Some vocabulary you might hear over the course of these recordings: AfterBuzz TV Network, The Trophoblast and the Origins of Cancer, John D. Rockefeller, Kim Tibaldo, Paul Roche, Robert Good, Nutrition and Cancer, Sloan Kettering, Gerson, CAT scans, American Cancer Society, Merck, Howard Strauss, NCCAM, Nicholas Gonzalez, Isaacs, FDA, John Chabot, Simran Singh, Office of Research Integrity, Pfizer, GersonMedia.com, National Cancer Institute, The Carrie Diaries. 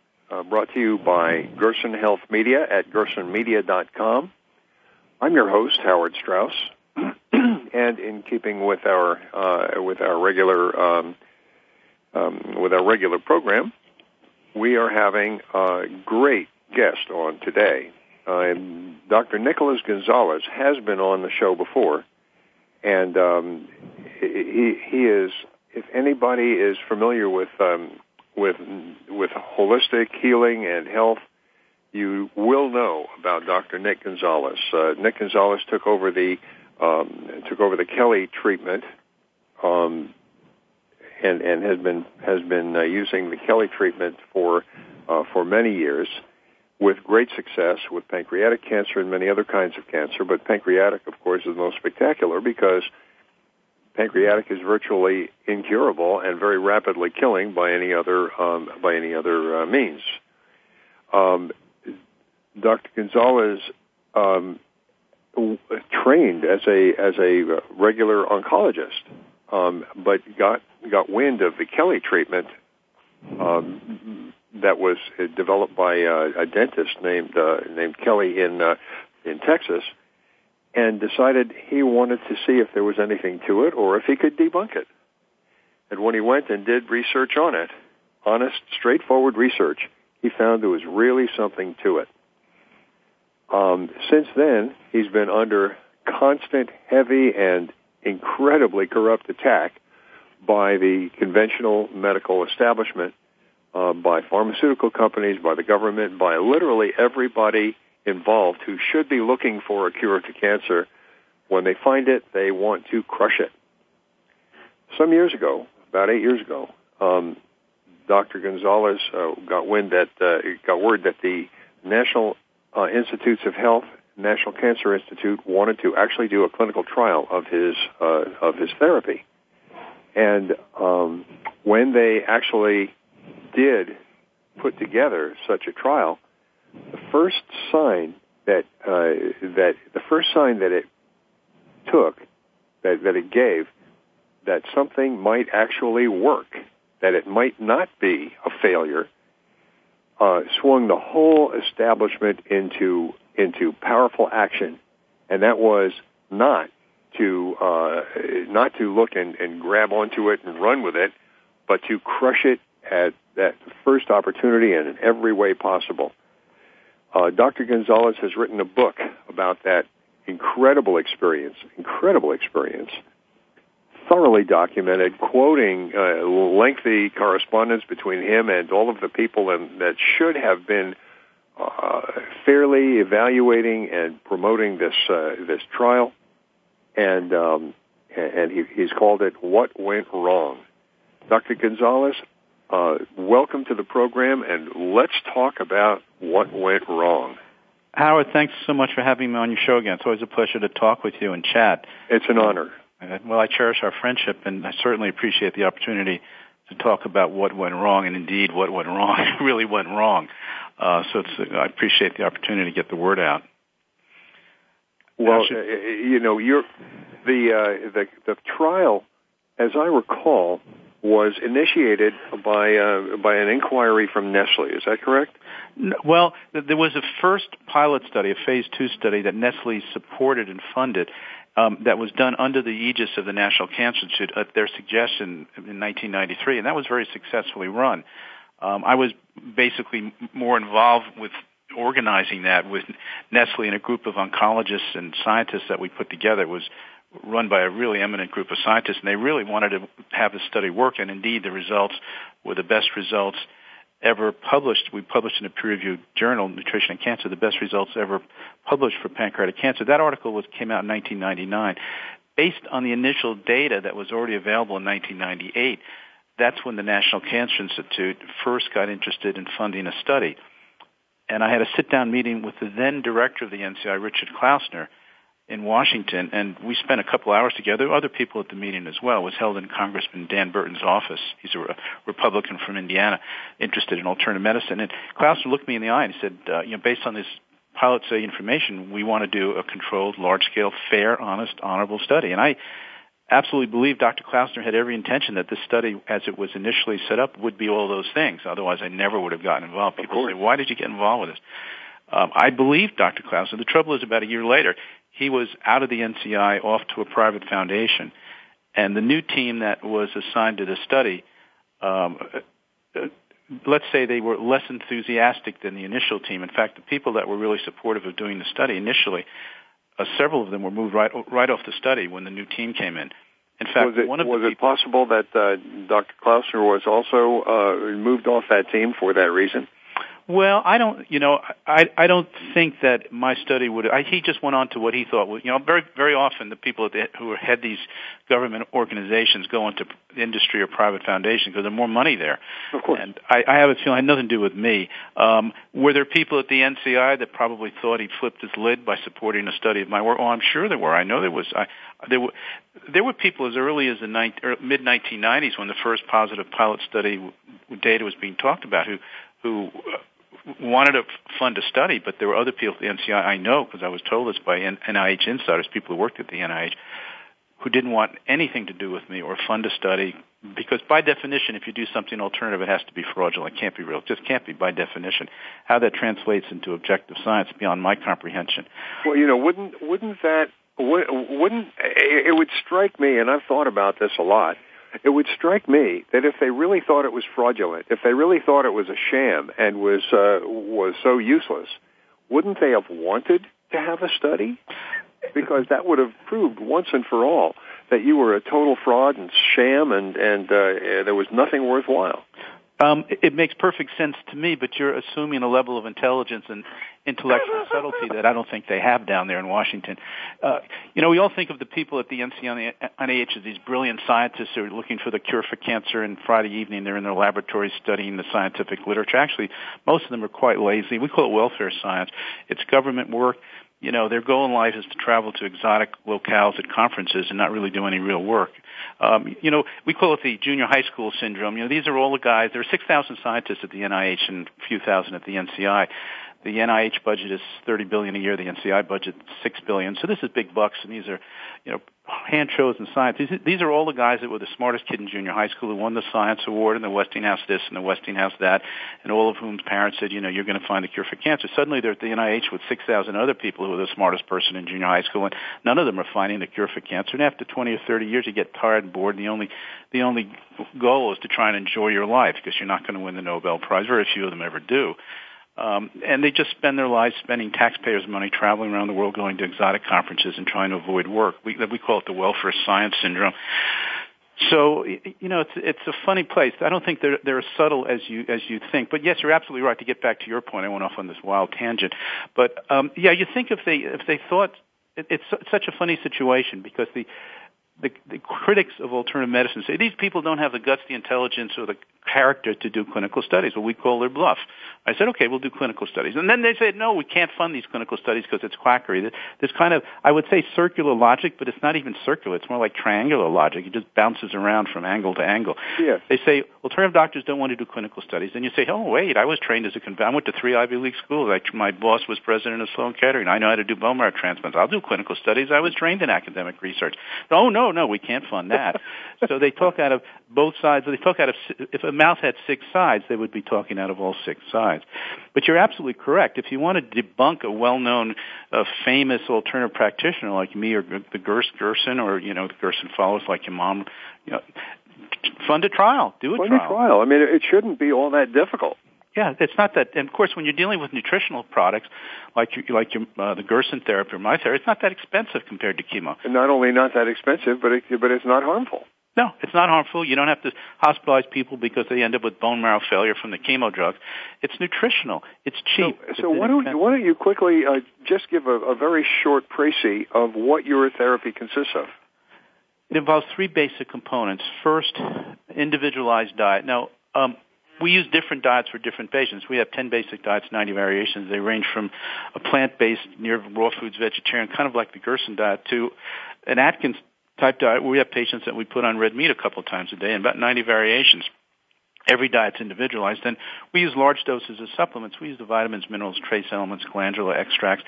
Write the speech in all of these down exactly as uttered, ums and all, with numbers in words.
Uh, brought to you by Gerson Health Media at gerson media dot com. I'm your host, Howard Strauss, and in keeping with our uh, with our regular um, um, with our regular program, we are having a great guest on today. Uh, Doctor Nicholas Gonzalez has been on the show before, and um, he, he is. If anybody is familiar with um, with with holistic healing and health, you will know about Doctor Nick Gonzalez. Uh, Nick Gonzalez took over the um, took over the Kelly treatment, um, and and has been has been uh, using the Kelly treatment for uh, for many years, with great success with pancreatic cancer and many other kinds of cancer. But pancreatic, of course, is the most spectacular because pancreatic is virtually incurable and very rapidly killing by any other um, by any other uh, means. Um, Doctor Gonzalez um, w- trained as a as a regular oncologist, um, but got got wind of the Kelly treatment um, that was developed by uh, a dentist named uh, named Kelly in uh, in Texas, and decided he wanted to see if there was anything to it or if he could debunk it. And when he went and did research on it, honest, straightforward research, he found there was really something to it. Um, since then, he's been under constant, heavy, and incredibly corrupt attack by the conventional medical establishment, uh, by pharmaceutical companies, by the government, by literally everybody involved who should be looking for a cure to cancer. When they find it, they want to crush it. Some years ago, about eight years ago, um, Doctor Gonzalez uh, got wind that uh, got word that the National uh, Institutes of Health, National Cancer Institute, wanted to actually do a clinical trial of his uh, of his therapy. And um, when they actually did put together such a trial, The first sign that uh, that the first sign that it took, that, that it gave, that something might actually work, that it might not be a failure, uh, swung the whole establishment into into powerful action, and that was not to uh, not to look and, and grab onto it and run with it, but to crush it at that first opportunity and in every way possible. Uh, Doctor Gonzalez has written a book about that incredible experience, incredible experience, thoroughly documented, quoting uh, lengthy correspondence between him and all of the people in, that should have been uh, fairly evaluating and promoting this uh, this trial, and um, and he, he's called it "What Went Wrong." Doctor Gonzalez, Uh, welcome to the program, and let's talk about what went wrong. Howard, thanks so much for having me on your show again. It's always a pleasure to talk with you and chat. It's an honor. Uh, well, I cherish our friendship, and I certainly appreciate the opportunity to talk about what went wrong, and indeed what went wrong really went wrong. Uh, so it's, uh, I appreciate the opportunity to get the word out. Well, should... uh, you know, you're, the, uh, the, the trial, as I recall, was initiated by uh, by an inquiry from Nestle. Is that correct? Well, there was a first pilot study, a phase two study that Nestle supported and funded um, that was done under the aegis of the National Cancer Institute at their suggestion in nineteen ninety-three, and that was very successfully run. Um, I was basically more involved with organizing that with Nestle and a group of oncologists and scientists that we put together. It was run by a really eminent group of scientists, and they really wanted to have the study work, and indeed the results were the best results ever published. We published in a peer-reviewed journal, Nutrition and Cancer, the best results ever published for pancreatic cancer. That article was came out in nineteen ninety-nine. Based on the initial data that was already available in nineteen ninety-eight, that's when the National Cancer Institute first got interested in funding a study. And I had a sit-down meeting with the then director of the N C I, Richard Klausner, in Washington, and we spent a couple hours together. Other people at the meeting as well. It was held in Congressman Dan Burton's office. He's a Republican from Indiana, interested in alternative medicine. And Klausner looked me in the eye and said, uh, "You know, based on this pilot study information, we want to do a controlled, large-scale, fair, honest, honorable study." And I absolutely believe Doctor Klausner had every intention that this study, as it was initially set up, would be all those things. Otherwise, I never would have gotten involved. People say, "Why did you get involved with this?" Um, I believe Doctor Klausner. The trouble is, about a year later, he was out of the N C I, off to a private foundation, and the new team that was assigned to the study, um, uh, let's say they were less enthusiastic than the initial team. In fact, the people that were really supportive of doing the study initially, uh, several of them were moved right right off the study when the new team came in. In fact, was it, one of was the people, it possible that uh, Doctor Klausner was also uh, moved off that team for that reason? Well, I don't, you know, I, I don't think that my study would. I, he just went on to what he thought was, you know, very very often the people at the, who head these government organizations go into industry or private foundations because there's more money there. Of course. And I, I have a feeling it had nothing to do with me. Um, were there people at the N C I that probably thought he flipped his lid by supporting a study of my work? Oh, I'm sure there were. I know there was. I, there were there were people as early as the mid nineteen nineties when the first positive pilot study data was being talked about who who. wanted to fund a study, but there were other people at the N C I, I know, because I was told this by N I H insiders, people who worked at the N I H, who didn't want anything to do with me or fund a study, because by definition, if you do something alternative, it has to be fraudulent. It can't be real. It just can't be by definition. How that translates into objective science beyond my comprehension. Well, you know, wouldn't wouldn't that, wouldn't, it would strike me, and I've thought about this a lot, it would strike me that if they really thought it was fraudulent, if they really thought it was a sham and was uh, was so useless, wouldn't they have wanted to have a study? Because that would have proved once and for all that you were a total fraud and sham and, and uh, there was nothing worthwhile. Um, it makes perfect sense to me, but you're assuming a level of intelligence and intellectual subtlety that I don't think they have down there in Washington. Uh, you know, we all think of the people at the N I H as these brilliant scientists who are looking for the cure for cancer, and Friday evening they're in their laboratories studying the scientific literature. Actually, most of them are quite lazy. We call it welfare science. It's government work. You know, their goal in life is to travel to exotic locales at conferences and not really do any real work. Um, you know, we call it the junior high school syndrome. You know, these are all the guys. There are six thousand scientists at the N I H and a few thousand at the N C I. The N I H budget is thirty billion dollars a year. The N C I budget is six billion dollars. So this is big bucks, and these are, you know, hand-chosen scientists. These are all the guys that were the smartest kid in junior high school who won the science award and the Westinghouse this and the Westinghouse that, and all of whom parents said, you know, you're going to find the cure for cancer. Suddenly they're at the N I H with six thousand other people who are the smartest person in junior high school, and none of them are finding the cure for cancer. And after twenty or thirty years, you get tired and bored, and the only, the only goal is to try and enjoy your life because you're not going to win the Nobel Prize. Very few of them ever do. Um, and they just spend their lives spending taxpayers' money, traveling around the world, going to exotic conferences and trying to avoid work. We, we call it the welfare science syndrome. So, you know, it's it's a funny place. I don't think they're they're as subtle as you as you think. But yes, you're absolutely right. To get back to your point, I went off on this wild tangent. But um, yeah, you think if they if they thought it, it's such a funny situation because the. The, the critics of alternative medicine say these people don't have the guts, the intelligence, or the character to do clinical studies. Well, we call their bluff. I said, okay, we'll do clinical studies. And then they said, no, we can't fund these clinical studies because it's quackery. This kind of, I would say, circular logic, but it's not even circular. It's more like triangular logic. It just bounces around from angle to angle. Yeah. They say, alternative doctors don't want to do clinical studies. And you say, oh, wait, I was trained as a conv- I went to three Ivy League schools. I, my boss was president of Sloan Kettering. I know how to do bone marrow transplants. I'll do clinical studies. I was trained in academic research. Oh, no, no, we can't fund that. So they talk out of both sides. They talk out of, if a mouse had six sides, they would be talking out of all six sides. But you're absolutely correct. If you want to debunk a well-known, uh, famous alternative practitioner like me or the Gerson, or, you know, the Gerson follows like your mom, you know, fund a trial. Do a fund trial. A trial. I mean, it shouldn't be all that difficult. Yeah, it's not that. And of course, when you're dealing with nutritional products like you, like your, uh, the Gerson therapy or my therapy, it's not that expensive compared to chemo. And not only not that expensive, but it, but it's not harmful. No, it's not harmful. You don't have to hospitalize people because they end up with bone marrow failure from the chemo drugs. It's nutritional. It's cheap. So, so why, don't you, why don't you quickly uh, just give a, a very short précis of what your therapy consists of? It involves three basic components. First, individualized diet. Now, um, we use different diets for different patients. We have ten basic diets, ninety variations. They range from a plant-based, near raw foods, vegetarian, kind of like the Gerson diet, to an Atkins type diet, where we have patients that we put on red meat a couple times a day, and about ninety variations. Every diet's individualized, and we use large doses of supplements. We use the vitamins, minerals, trace elements, glandular extracts.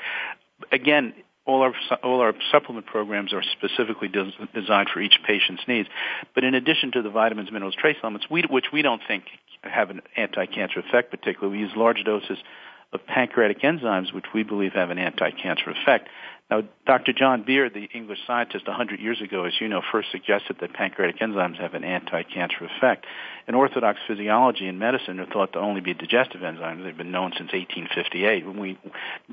Again, all our all our supplement programs are specifically des- designed for each patient's needs. But in addition to the vitamins, minerals, trace elements, we, which we don't think have an anti-cancer effect particularly, we use large doses of pancreatic enzymes, which we believe have an anti-cancer effect. Now, Doctor John Beard, the English scientist one hundred years ago, as you know, first suggested that pancreatic enzymes have an anti-cancer effect. In orthodox physiology and medicine, they're thought to only be digestive enzymes. They've been known since eighteen fifty-eight. When we,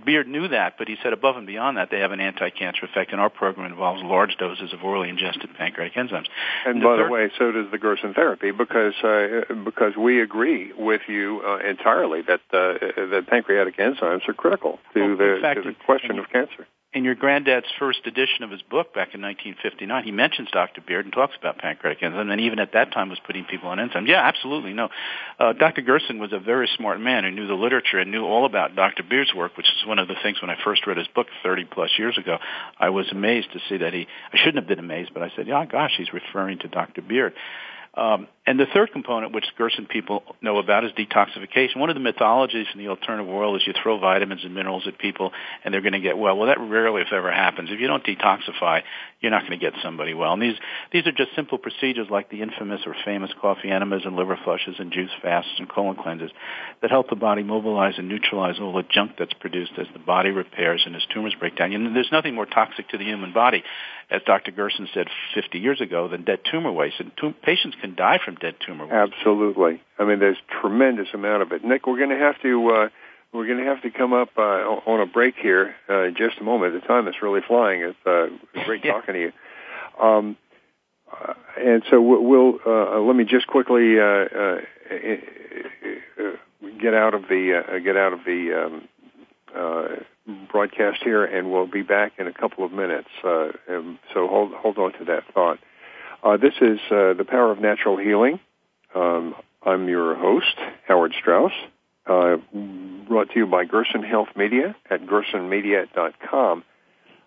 Beard knew that, but he said above and beyond that, they have an anti-cancer effect, and our program involves large doses of orally ingested pancreatic enzymes. And, and the by third, the way, so does the Gerson therapy, because uh, because we agree with you uh, entirely that uh, that pancreatic enzymes are critical to, well, the, fact, to the question of cancer. In your granddad's first edition of his book back in nineteen fifty-nine, he mentions Doctor Beard and talks about pancreatic enzymes, and even at that time was putting people on enzymes. Yeah, absolutely, no. Uh, Doctor Gerson was a very smart man who knew the literature and knew all about Doctor Beard's work, which is one of the things when I first read his book thirty-plus years ago, I was amazed to see that he – I shouldn't have been amazed, but I said, yeah, gosh, he's referring to Doctor Beard. Um, and the third component, which Gerson people know about, is detoxification. One of the mythologies in the alternative world is you throw vitamins and minerals at people and they're going to get well. Well, that rarely, if ever, happens. If you don't detoxify, you're not going to get somebody well. And these these are just simple procedures like the infamous or famous coffee enemas and liver flushes and juice fasts and colon cleanses that help the body mobilize and neutralize all the junk that's produced as the body repairs and as tumors break down. And there's nothing more toxic to the human body, as Doctor Gerson said fifty years ago, than dead tumor waste. And tum- patients can die from dead tumor waste. Absolutely. I mean, there's tremendous amount of it. Nick, we're going to have to uh, we're going to have to come up uh, on a break here uh, in just a moment. The time is really flying. It's uh, great yeah. talking to you. Um, uh, and so we'll uh, let me just quickly uh, uh, get out of the uh, get out of the um, uh, broadcast here, and we'll be back in a couple of minutes. Uh, and so hold hold on to that thought. Uh, this is uh, The Power of Natural Healing. Um, I'm your host, Howard Strauss, uh, brought to you by Gerson Health Media at gerson media dot com.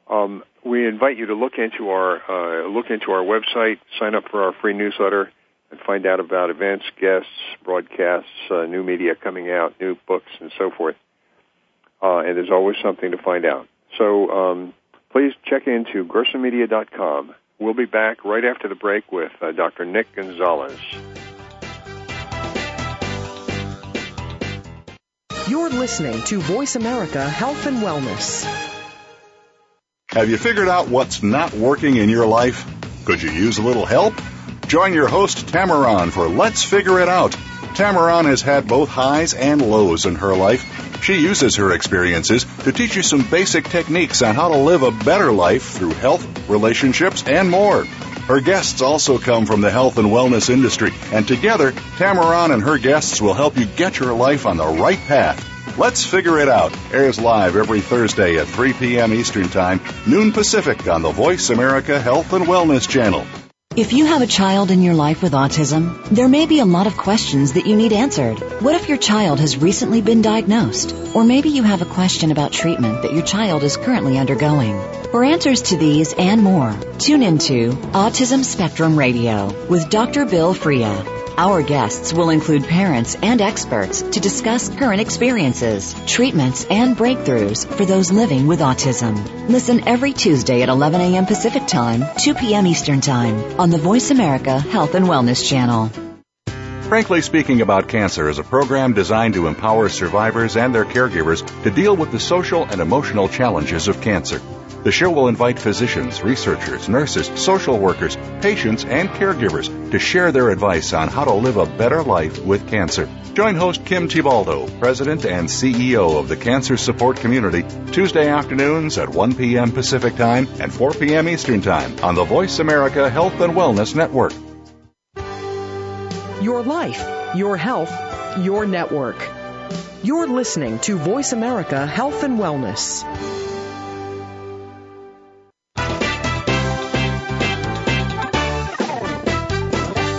Um, we invite you to look into our uh, look into our website, sign up for our free newsletter, and find out about events, guests, broadcasts, uh, new media coming out, new books, and so forth. Uh, and there's always something to find out. So um, please check into gerson media dot com. We'll be back right after the break with uh, Doctor Nick Gonzalez. You're listening to Voice America Health and Wellness. Have you figured out what's not working in your life? Could you use a little help? Join your host, Tamaron, for Let's Figure It Out. Tamaron has had both highs and lows in her life. She uses her experiences to teach you some basic techniques on how to live a better life through health, relationships, and more. Her guests also come from the health and wellness industry, and together, Tamaron and her guests will help you get your life on the right path. Let's Figure It Out airs live every Thursday at three p.m. Eastern Time, noon Pacific, on the Voice America Health and Wellness Channel. If you have a child in your life with autism, there may be a lot of questions that you need answered. What if your child has recently been diagnosed? Or maybe you have a question about treatment that your child is currently undergoing. For answers to these and more, tune into Autism Spectrum Radio with Doctor Bill Freia. Our guests will include parents and experts to discuss current experiences, treatments, and breakthroughs for those living with autism. Listen every Tuesday at eleven a.m. Pacific Time, two p.m. Eastern Time on the Voice America Health and Wellness Channel. Frankly Speaking About Cancer is a program designed to empower survivors and their caregivers to deal with the social and emotional challenges of cancer. The show will invite physicians, researchers, nurses, social workers, patients, and caregivers to share their advice on how to live a better life with cancer. Join host Kim Tibaldo, President and C E O of the Cancer Support Community, Tuesday afternoons at one p.m. Pacific Time and four p.m. Eastern Time on the Voice America Health and Wellness Network. Your life, your health, your network. You're listening to Voice America Health and Wellness.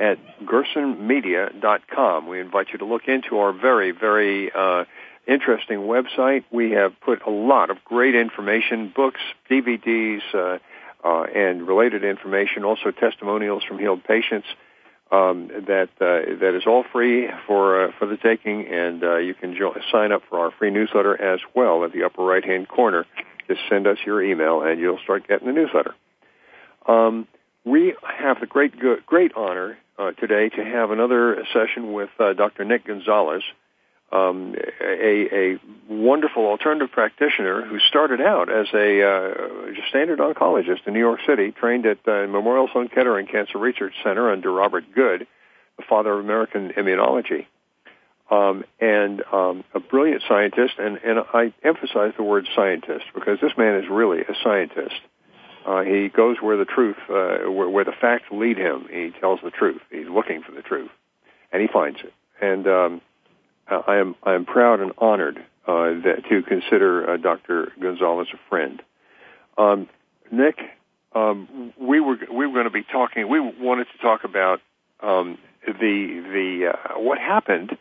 at gerson media dot com. We invite you to look into our very, very uh, interesting website. We have put a lot of great information, books, D V Ds, uh, uh, and related information, also testimonials from healed patients, um, that uh, that is all free for uh, for the taking, and uh, you can jo- sign up for our free newsletter as well at the upper right-hand corner. Just send us your email, and you'll start getting the newsletter. Um, We have the great great honor uh, today to have another session with uh, Doctor Nick Gonzalez, um, a, a wonderful alternative practitioner who started out as a uh, standard oncologist in New York City, trained at uh, Memorial Sloan Kettering Cancer Research Center under Robert Good, the father of American immunology, um, and um, a brilliant scientist. And, and I emphasize the word scientist because this man is really a scientist. Uh, he goes where the truth, uh, where, where the facts lead him. He tells the truth. He's looking for the truth, and he finds it. And um, I am I am proud and honored uh, that to consider uh, Doctor Gonzalez a friend. Um, Nick, um, we were we were going to be talking. We wanted to talk about um, the the uh, what happened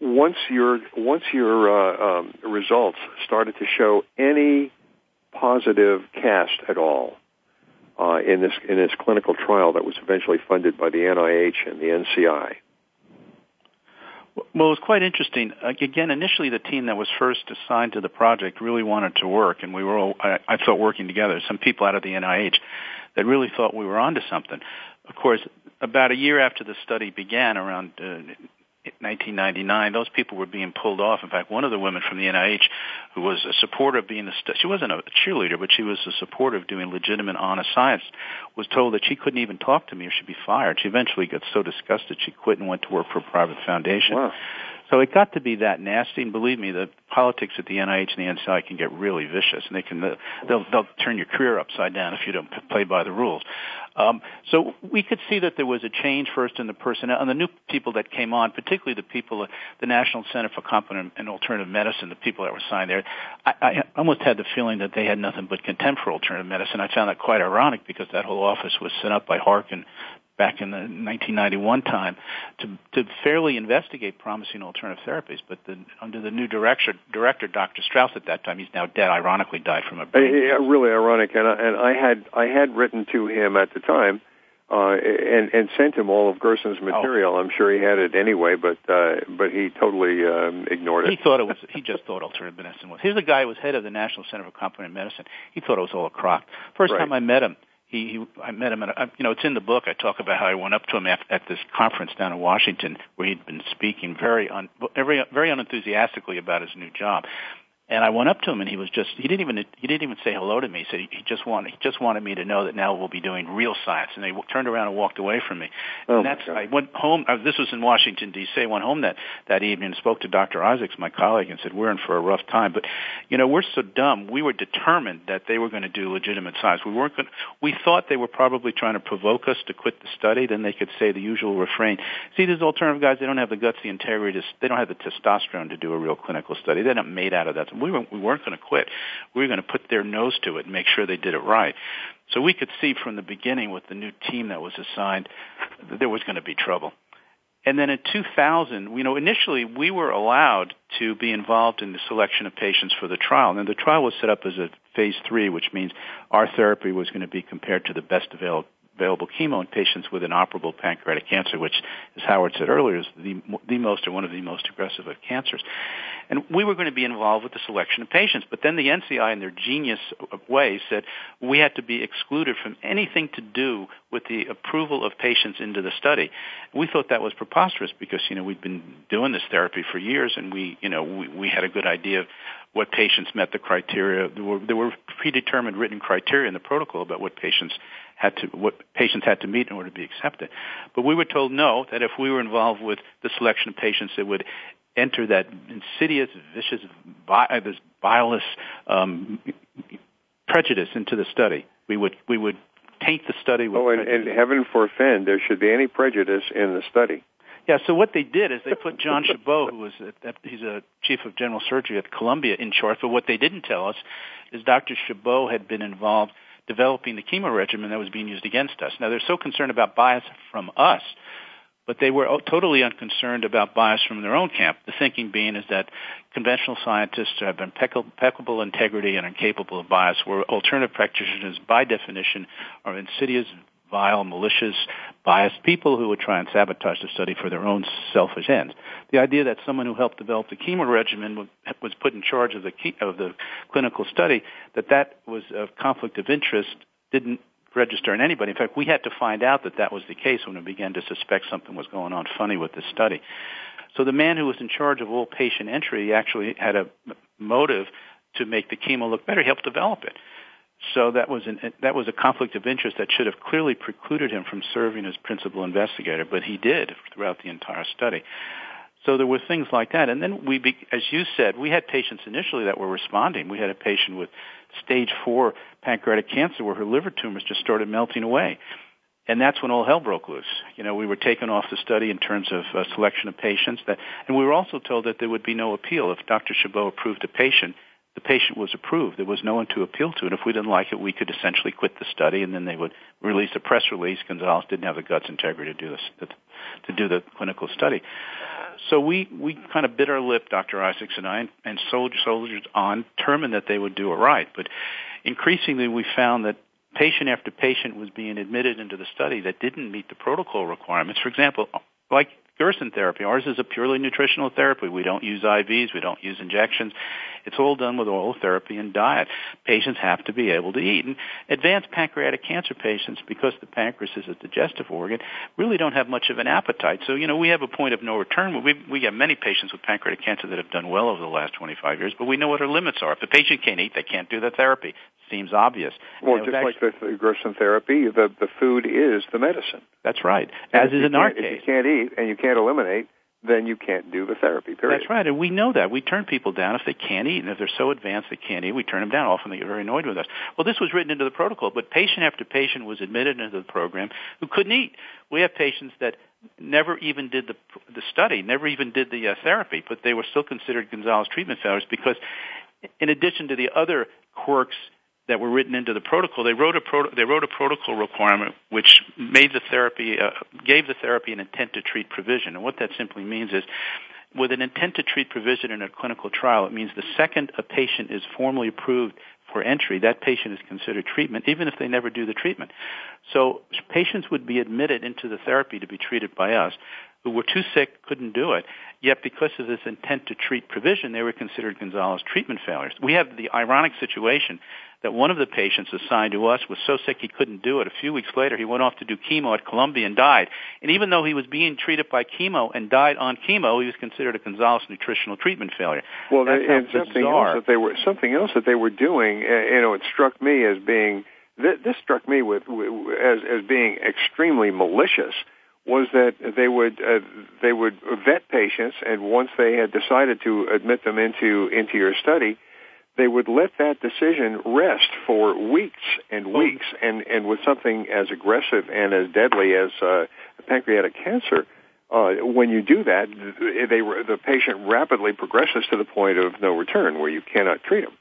once your once your uh, um, results started to show any positive cast at all uh, in this in this clinical trial that was eventually funded by the N I H and the N C I. Well, it was quite interesting. Again, initially the team that was first assigned to the project really wanted to work, and we were all, I, I thought, working together. Some people out of the N I H that really thought we were onto something. Of course, about a year after the study began, around Uh, nineteen ninety-nine, those people were being pulled off. In fact, one of the women from the N I H, who was a supporter of being a stu- she wasn't a cheerleader, but she was a supporter of doing legitimate, honest science, was told that she couldn't even talk to me or she'd be fired. She eventually got so disgusted she quit and went to work for a private foundation. Wow. So it got to be that nasty, and believe me, the politics at the N I H and the N C I can get really vicious, and they can they'll, they'll turn your career upside down if you don't play by the rules. Um, so we could see that there was a change first in the personnel, and the new people that came on, particularly the people at the National Center for Complementary and Alternative Medicine, the people that were signed there. I, I almost had the feeling that they had nothing but contempt for alternative medicine. I found that quite ironic because that whole office was set up by Harkin back in the nineteen ninety-one time to, to fairly investigate promising alternative therapies. But the, under the new director, director, Doctor Strauss at that time, he's now dead, ironically died from a brain. Yeah, really ironic. And I, and I had I had written to him at the time uh, and, and sent him all of Gerson's material. Oh. I'm sure he had it anyway, but uh, but he totally um, ignored it. He thought it was. He just thought alternative medicine was. Here's a guy who was head of the National Center for Complementary Medicine. He thought it was all a crock. First right. time I met him, He, he, I met him, at a, you know, it's in the book. I talk about how I went up to him at, at this conference down in Washington where he'd been speaking very, un, very, very unenthusiastically about his new job. And I went up to him, and he was just—he didn't even—he didn't even say hello to me. He said he just wanted—he just wanted me to know that now we'll be doing real science. And they w- turned around and walked away from me. Oh, and that's—I went home. Uh, this was in Washington D C. I went home that that evening and spoke to Doctor Isaacs, my colleague, and said, "We're in for a rough time." But you know, we're so dumb. We were determined that they were going to do legitimate science. We weren't going. We thought they were probably trying to provoke us to quit the study. Then they could say the usual refrain. See, these alternative guys—they don't have the guts, the integrity. To, they don't have the testosterone to do a real clinical study. They're not made out of that. We, were, we weren't going to quit. We were going to put their nose to it and make sure they did it right. So we could see from the beginning with the new team that was assigned that there was going to be trouble. And then in two thousand, you know, initially we were allowed to be involved in the selection of patients for the trial. And the trial was set up as a phase three, which means our therapy was going to be compared to the best available. available chemo in patients with inoperable pancreatic cancer, which, as Howard said earlier, is the, the most or one of the most aggressive of cancers. And we were going to be involved with the selection of patients. But then the N C I, in their genius way, said we had to be excluded from anything to do with the approval of patients into the study. We thought that was preposterous because, you know, we'd been doing this therapy for years and we, you know, we, we had a good idea of what patients met the criteria. There were, there were predetermined written criteria in the protocol about what patients had to what patients had to meet in order to be accepted. But we were told no, that if we were involved with the selection of patients that would enter that insidious, vicious, vi- this bilious um, prejudice into the study, we would we would taint the study with oh, and, prejudice. And heaven forfend, there should be any prejudice in the study. Yeah, so what they did is they put John Chabot, who was a, he's a chief of general surgery at Columbia, in charge. But what they didn't tell us is Doctor Chabot had been involved developing the chemo regimen that was being used against us. Now, they're so concerned about bias from us, but they were totally unconcerned about bias from their own camp, the thinking being is that conventional scientists have impeccable integrity and incapable of bias, where alternative practitioners, by definition, are insidious, vile, malicious, biased people who would try and sabotage the study for their own selfish ends. The idea that someone who helped develop the chemo regimen was put in charge of the key, of the clinical study, that that was a conflict of interest, didn't register in anybody. In fact, we had to find out that that was the case when we began to suspect something was going on funny with this study. So the man who was in charge of all patient entry actually had a motive to make the chemo look better. He helped develop it. So that was an, that was a conflict of interest that should have clearly precluded him from serving as principal investigator, but he did throughout the entire study. So there were things like that. And then we, as you said, we had patients initially that were responding. We had a patient with stage four pancreatic cancer where her liver tumors just started melting away. And that's when all hell broke loose. You know, we were taken off the study in terms of uh, selection of patients. That, and we were also told that there would be no appeal if Doctor Chabot approved a patient. The patient was approved. There was no one to appeal to. And if we didn't like it, we could essentially quit the study, and then they would release a press release. Gonzalez didn't have the guts and integrity to do this, to do the clinical study. So we, we kind of bit our lip, Doctor Isaacs and I, and soldier, soldiers on, determined that they would do it right. But increasingly we found that patient after patient was being admitted into the study that didn't meet the protocol requirements. For example, like Gerson therapy, ours is a purely nutritional therapy. We don't use I Vs. We don't use injections. It's all done with oral therapy and diet. Patients have to be able to eat. And advanced pancreatic cancer patients, because the pancreas is a digestive organ, really don't have much of an appetite. So, you know, we have a point of no return. We we have many patients with pancreatic cancer that have done well over the last twenty-five years, but we know what our limits are. If the patient can't eat, they can't do the therapy. Seems obvious. Well, just actually, like the, the Gerson therapy, the, the food is the medicine. That's right, as is in our case. If you can't eat and you can't eliminate, then you can't do the therapy, period. That's right, and we know that. We turn people down if they can't eat, and if they're so advanced they can't eat, we turn them down. Often they get very annoyed with us. Well, this was written into the protocol, but patient after patient was admitted into the program who couldn't eat. We have patients that never even did the, the study, never even did the uh, therapy, but they were still considered Gonzalez treatment failures because in addition to the other quirks that were written into the protocol, they wrote a pro- they wrote a protocol requirement which made the therapy uh, gave the therapy an intent to treat provision. And what that simply means is, with an intent to treat provision in a clinical trial, it means the second a patient is formally approved for entry, that patient is considered treatment, even if they never do the treatment. So patients would be admitted into the therapy to be treated by us. who were too sick, couldn't do it. Yet because of this intent to treat provision, they were considered Gonzalez treatment failures. We have the ironic situation that one of the patients assigned to us was so sick he couldn't do it. A few weeks later, he went off to do chemo at Columbia and died. And even though he was being treated by chemo and died on chemo, he was considered a Gonzalez nutritional treatment failure. Well, that, and something else that they were something else that they were doing, you know, it struck me as being this struck me with as as being extremely malicious. Was that they would uh, they would vet patients, and once they had decided to admit them into into your study, they would let that decision rest for weeks and weeks, and, and with something as aggressive and as deadly as uh, pancreatic cancer, uh, when you do that, they the patient rapidly progresses to the point of no return, where you cannot treat them.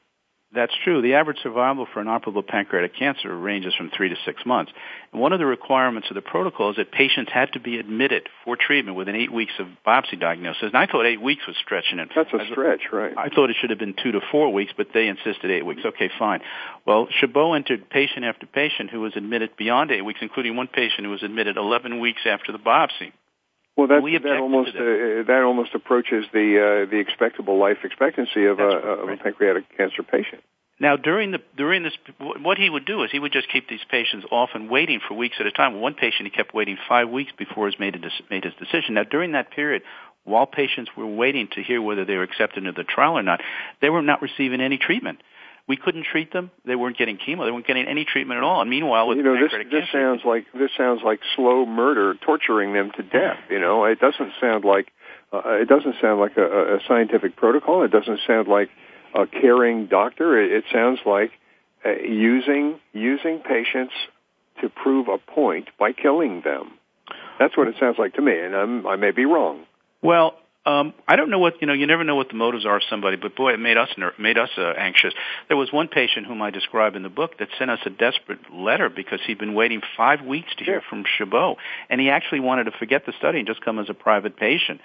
That's true. The average survival for inoperable pancreatic cancer ranges from three to six months. And one of the requirements of the protocol is that patients had to be admitted for treatment within eight weeks of biopsy diagnosis. And I thought eight weeks was stretching it. That's a stretch, right? I thought it should have been two to four weeks, but they insisted eight weeks. Okay, fine. Well, Chabot entered patient after patient who was admitted beyond eight weeks, including one patient who was admitted eleven weeks after the biopsy. Well, that, we that almost uh, that almost approaches the uh, the expectable life expectancy of, uh, right, of a pancreatic cancer patient. Now, during the during this, what he would do is he would just keep these patients off and waiting for weeks at a time. One patient, he kept waiting five weeks before he made, a, made his decision. Now, during that period, while patients were waiting to hear whether they were accepted into the trial or not, they were not receiving any treatment. We couldn't treat them. They weren't getting chemo. They weren't getting any treatment at all. And meanwhile, with you know, pancreatic this, this cancer, sounds like this sounds like slow murder, torturing them to death. You know, it doesn't sound like uh, it doesn't sound like a, a scientific protocol. It doesn't sound like a caring doctor. It, it sounds like uh, using using patients to prove a point by killing them. That's what it sounds like to me, and I'm, I may be wrong. Well. Um, I don't know what, you know, you never know what the motives are of somebody, but boy, it made us ner- made us uh, anxious. There was one patient whom I describe in the book that sent us a desperate letter because he'd been waiting five weeks to hear from Chabot, and he actually wanted to forget the study and just come as a private patient.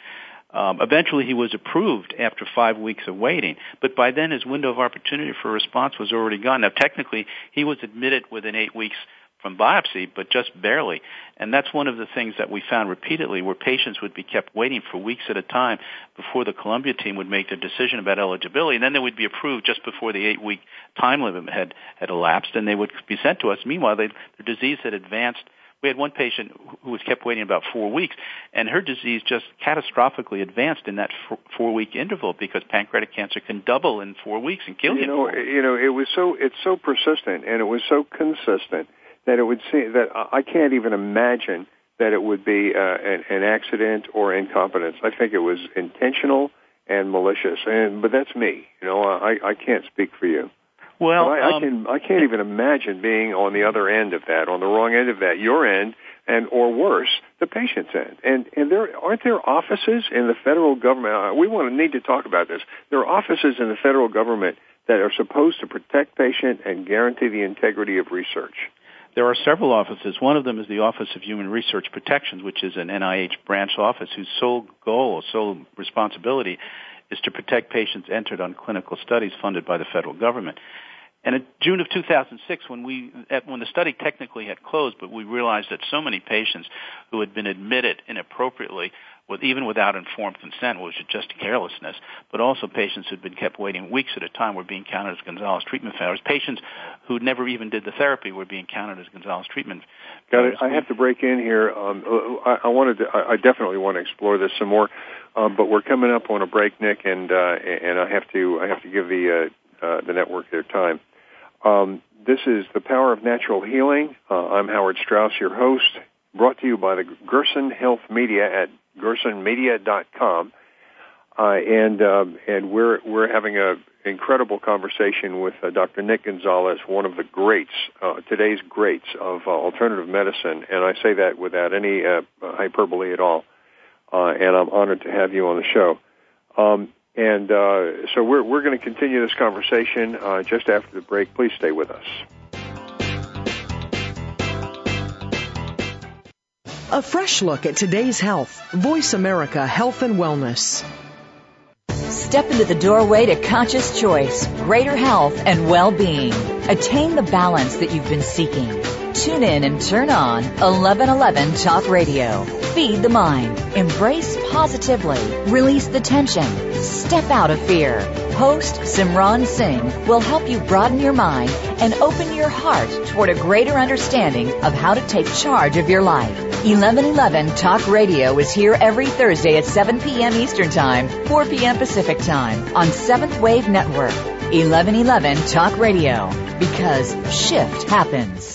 Um, eventually he was approved after five weeks of waiting, but by then his window of opportunity for a response was already gone. Now, technically, he was admitted within eight weeks from biopsy, but just barely. And that's one of the things that we found repeatedly, where patients would be kept waiting for weeks at a time before the Columbia team would make their decision about eligibility, and then they would be approved just before the eight-week time limit had, had elapsed, and they would be sent to us. Meanwhile, they, their disease had advanced. We had one patient who was kept waiting about four weeks, and her disease just catastrophically advanced in that four-week interval, because pancreatic cancer can double in four weeks and kill you. You know, you know, it was so it's so persistent, and it was so consistent, that it would seem that I can't even imagine that it would be uh, an, an accident or incompetence. I think it was intentional and malicious. And but that's me, you know. I, I can't speak for you. Well, but I, um, I can. I can't even imagine being on the other end of that, on the wrong end of that, your end, and or worse, the patient's end. And and there aren't there offices in the federal government. We want to need to talk about this. There are offices in the federal government that are supposed to protect patient and guarantee the integrity of research. There are several offices. One of them is the Office of Human Research Protections, which is an N I H branch office whose sole goal, sole responsibility, is to protect patients entered on clinical studies funded by the federal government. And in June of two thousand six, when we, when the study technically had closed, but we realized that so many patients who had been admitted inappropriately, with, even without informed consent, which was just carelessness, but also patients who'd been kept waiting weeks at a time were being counted as Gonzalez treatment failures. Patients who never even did the therapy were being counted as Gonzalez treatment failures. Got it. I have to break in here. Um, I, I wanted to, I definitely want to explore this some more, um, but we're coming up on a break, Nick, and uh, and I have to I have to give the uh, uh, the network their time. Um, this is The Power of Natural Healing. Uh, I'm Howard Strauss, your host, brought to you by the Gerson Health Media at Gerson Media dot com, uh, and um, and we're we're having a incredible conversation with uh, Doctor Nick Gonzalez, one of the greats, uh, today's greats of uh, alternative medicine, and I say that without any uh, hyperbole at all. Uh, and I'm honored to have you on the show. Um, and uh, so we're we're going to continue this conversation uh, just after the break. Please stay with us. A fresh look at today's health. Voice America Health and Wellness. Step into the doorway to conscious choice, greater health and well-being. Attain the balance that you've been seeking. Tune in and turn on eleven eleven Talk Radio. Feed the mind. Embrace positively. Release the tension. Step out of fear. Host Simran Singh will help you broaden your mind and open your heart toward a greater understanding of how to take charge of your life. eleven eleven Talk Radio is here every Thursday at seven p.m. Eastern Time, four p.m. Pacific Time on Seventh Wave Network. eleven eleven Talk Radio, because shift happens.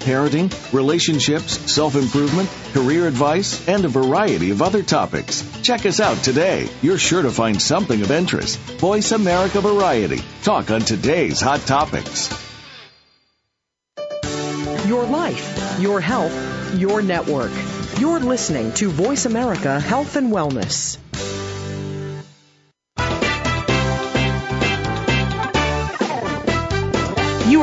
parenting, relationships, self-improvement, career advice, and a variety of other topics. Check us out today. You're sure to find something of interest. Voice America Variety. Talk on today's hot topics. Your life, your health, your network. You're listening to Voice America Health and Wellness. You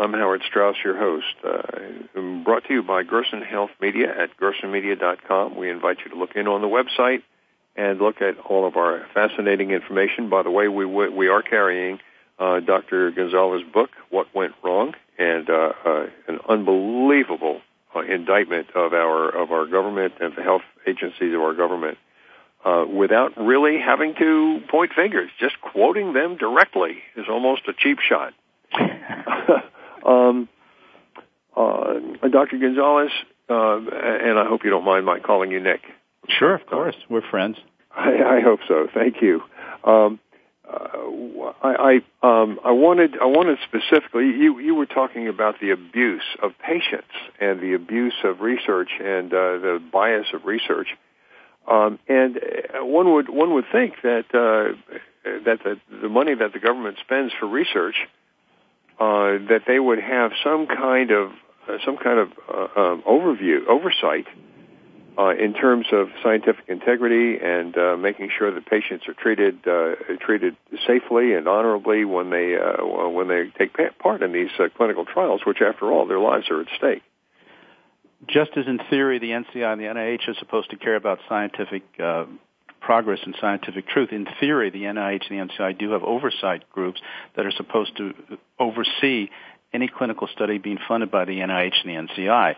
I'm Howard Strauss, your host. Uh, I'm brought to you by Gerson Health Media at Gerson Media dot com. We invite you to look in on the website and look at all of our fascinating information. By the way, we we are carrying uh, Doctor Gonzalez's book, What Went Wrong, and uh, uh, an unbelievable uh, indictment of our of our government and the health agencies of our government, uh, without really having to point fingers. Just quoting them directly is almost a cheap shot. Um, uh, Doctor Gonzalez, uh, and I hope you don't mind my calling you Nick. Sure, of course. We're friends. I, I hope so. Thank you. Um, uh, I, I, um, I wanted, I wanted specifically, you, you were talking about the abuse of patients and the abuse of research and uh, the bias of research. Um, and one would, one would think that uh, that the, the money that the government spends for research, Uh, that they would have some kind of uh, some kind of uh, um, overview oversight uh, in terms of scientific integrity and uh, making sure that patients are treated uh, treated safely and honorably when they uh, when they take part in these uh, clinical trials, which after all their lives are at stake. Just as in theory, the N C I and the N I H are supposed to care about scientific Uh progress and scientific truth. In theory, the N I H and the N C I do have oversight groups that are supposed to oversee any clinical study being funded by the N I H and the N C I.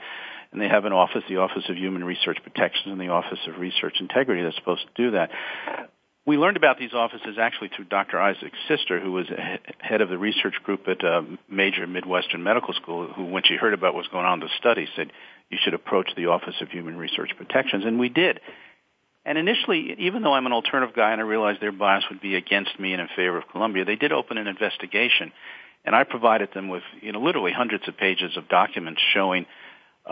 And they have an office, the Office of Human Research Protections and the Office of Research Integrity, that's supposed to do that. We learned about these offices actually through Doctor Isaacs' sister, who was head of the research group at a major Midwestern medical school, who, when she heard about what was going on in the study, said, you should approach the Office of Human Research Protections. And we did. And initially, even though I'm an alternative guy and I realized their bias would be against me and in favor of Columbia, they did open an investigation. And I provided them with, you know, literally hundreds of pages of documents showing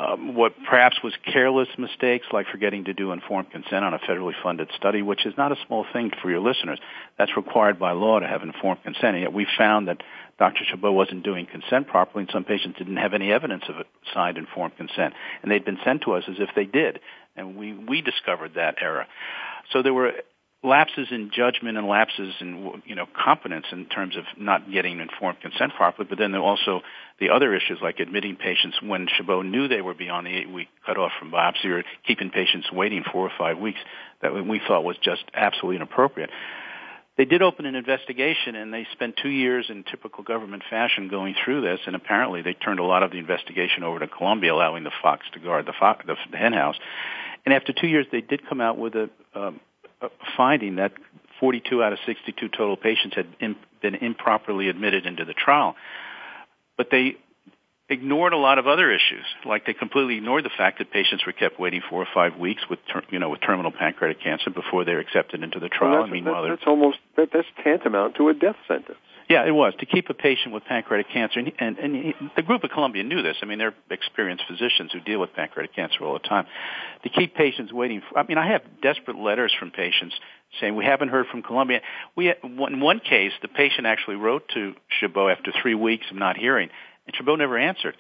um, what perhaps was careless mistakes, like forgetting to do informed consent on a federally funded study, which is not a small thing for your listeners. That's required by law to have informed consent. And yet we found that Doctor Chabot wasn't doing consent properly, and some patients didn't have any evidence of signed informed consent. And they'd been sent to us as if they did. And we, we discovered that error. So there were lapses in judgment and lapses in, you know, competence in terms of not getting informed consent properly. But then there also the other issues like admitting patients when Chabot knew they were beyond the eight-week cutoff from biopsy, or keeping patients waiting four or five weeks, that we thought was just absolutely inappropriate. they did open an investigation, and they spent two years in typical government fashion going through this, and apparently they turned a lot of the investigation over to Columbia, allowing the fox to guard the, fo- the hen house. And after two years, they did come out with a, um, a finding that forty-two out of sixty-two total patients had in, been improperly admitted into the trial. But they ignored a lot of other issues, like they completely ignored the fact that patients were kept waiting four or five weeks with, ter- you know, with terminal pancreatic cancer before they were accepted into the trial. Well, that's, I mean, that, that's almost that, that's tantamount to a death sentence. Yeah, it was to keep a patient with pancreatic cancer, and, and, and he, the group at Columbia knew this. I mean, they're experienced physicians who deal with pancreatic cancer all the time. To keep patients waiting. For, I mean, I have desperate letters from patients saying we haven't heard from Columbia. We in one case, the patient actually wrote to Chabot after three weeks of not hearing. And Chabot never answered.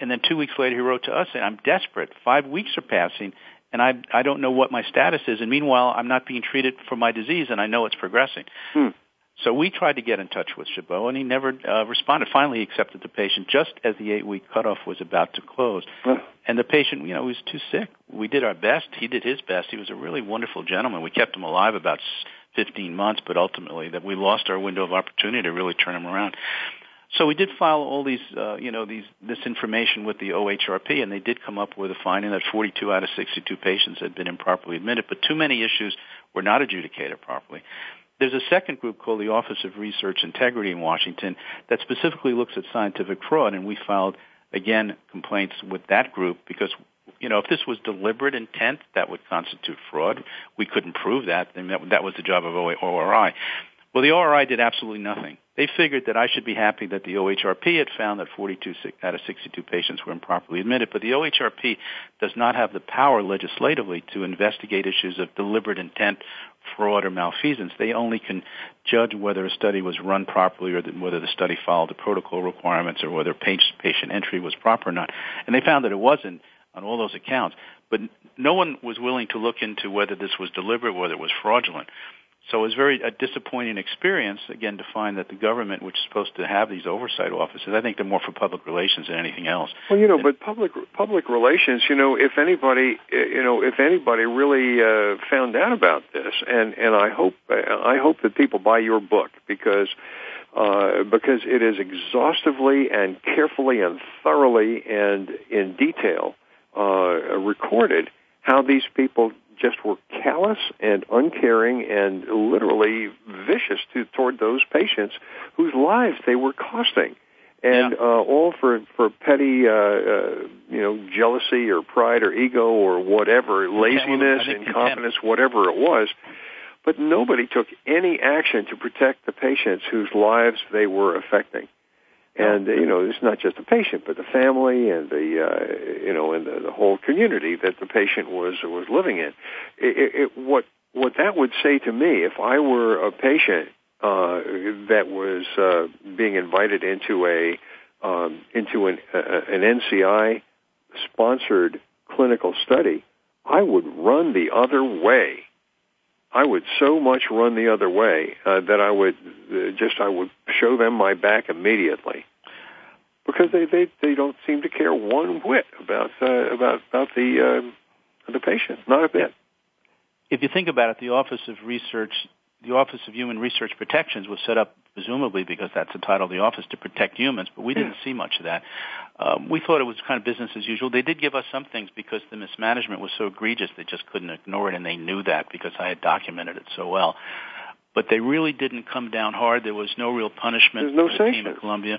And then two weeks later, he wrote to us saying, I'm desperate. Five weeks are passing, and I I don't know what my status is. And meanwhile, I'm not being treated for my disease, and I know it's progressing. Hmm. So we tried to get in touch with Chabot, and he never uh, responded. Finally, he accepted the patient just as the eight-week cutoff was about to close. Hmm. And the patient, you know, was too sick. We did our best. He did his best. He was a really wonderful gentleman. We kept him alive about fifteen months, but ultimately that we lost our window of opportunity to really turn him around. So we did file all these, uh, you know, these this information with the O H R P, and they did come up with a finding that forty-two out of sixty-two patients had been improperly admitted, but too many issues were not adjudicated properly. There's a second group called the Office of Research Integrity in Washington that specifically looks at scientific fraud, and we filed, again, complaints with that group because, you know, if this was deliberate intent, that would constitute fraud. We couldn't prove that, and that, that was the job of O R I. Well, the O R I did absolutely nothing. They figured that I should be happy that the O H R P had found that forty-two out of sixty-two patients were improperly admitted, but the O H R P does not have the power legislatively to investigate issues of deliberate intent, fraud, or malfeasance. They only can judge whether a study was run properly or whether the study followed the protocol requirements or whether patient entry was proper or not. And they found that it wasn't on all those accounts, but no one was willing to look into whether this was deliberate, whether it was fraudulent. So it was very a disappointing experience, again, to find that the government, which is supposed to have these oversight offices, I think they're more for public relations than anything else. Well, you know, and, but public public relations, you know, if anybody, you know, if anybody really uh, found out about this, and, and I hope I hope that people buy your book because uh, because it is exhaustively and carefully and thoroughly and in detail uh, recorded how these people just were callous and uncaring and literally vicious to, toward those patients whose lives they were costing, and yeah. uh, all for for petty, uh, uh, you know, jealousy or pride or ego or whatever, laziness, incompetence, whatever it was. But nobody took any action to protect the patients whose lives they were affecting. And, you know, it's not just the patient, but the family and the, uh, you know, and the, the whole community that the patient was was living in. It, it, what what that would say to me, if I were a patient uh, that was uh, being invited into a um, into an, uh, an N C I sponsored clinical study, I would run the other way. I would so much run the other way uh, that I would uh, just I would show them my back immediately, because they, they, they don't seem to care one whit about uh, about about the uh, the patient, not a bit. If you think about it, the Office of Research, the Office of Human Research Protections was set up presumably because that's the title of the office, to protect humans, but we didn't see much of that. Um, we thought it was kind of business as usual. They did give us some things because the mismanagement was so egregious they just couldn't ignore it, and they knew that because I had documented it so well. But they really didn't come down hard. There was no real punishment for the team at Columbia.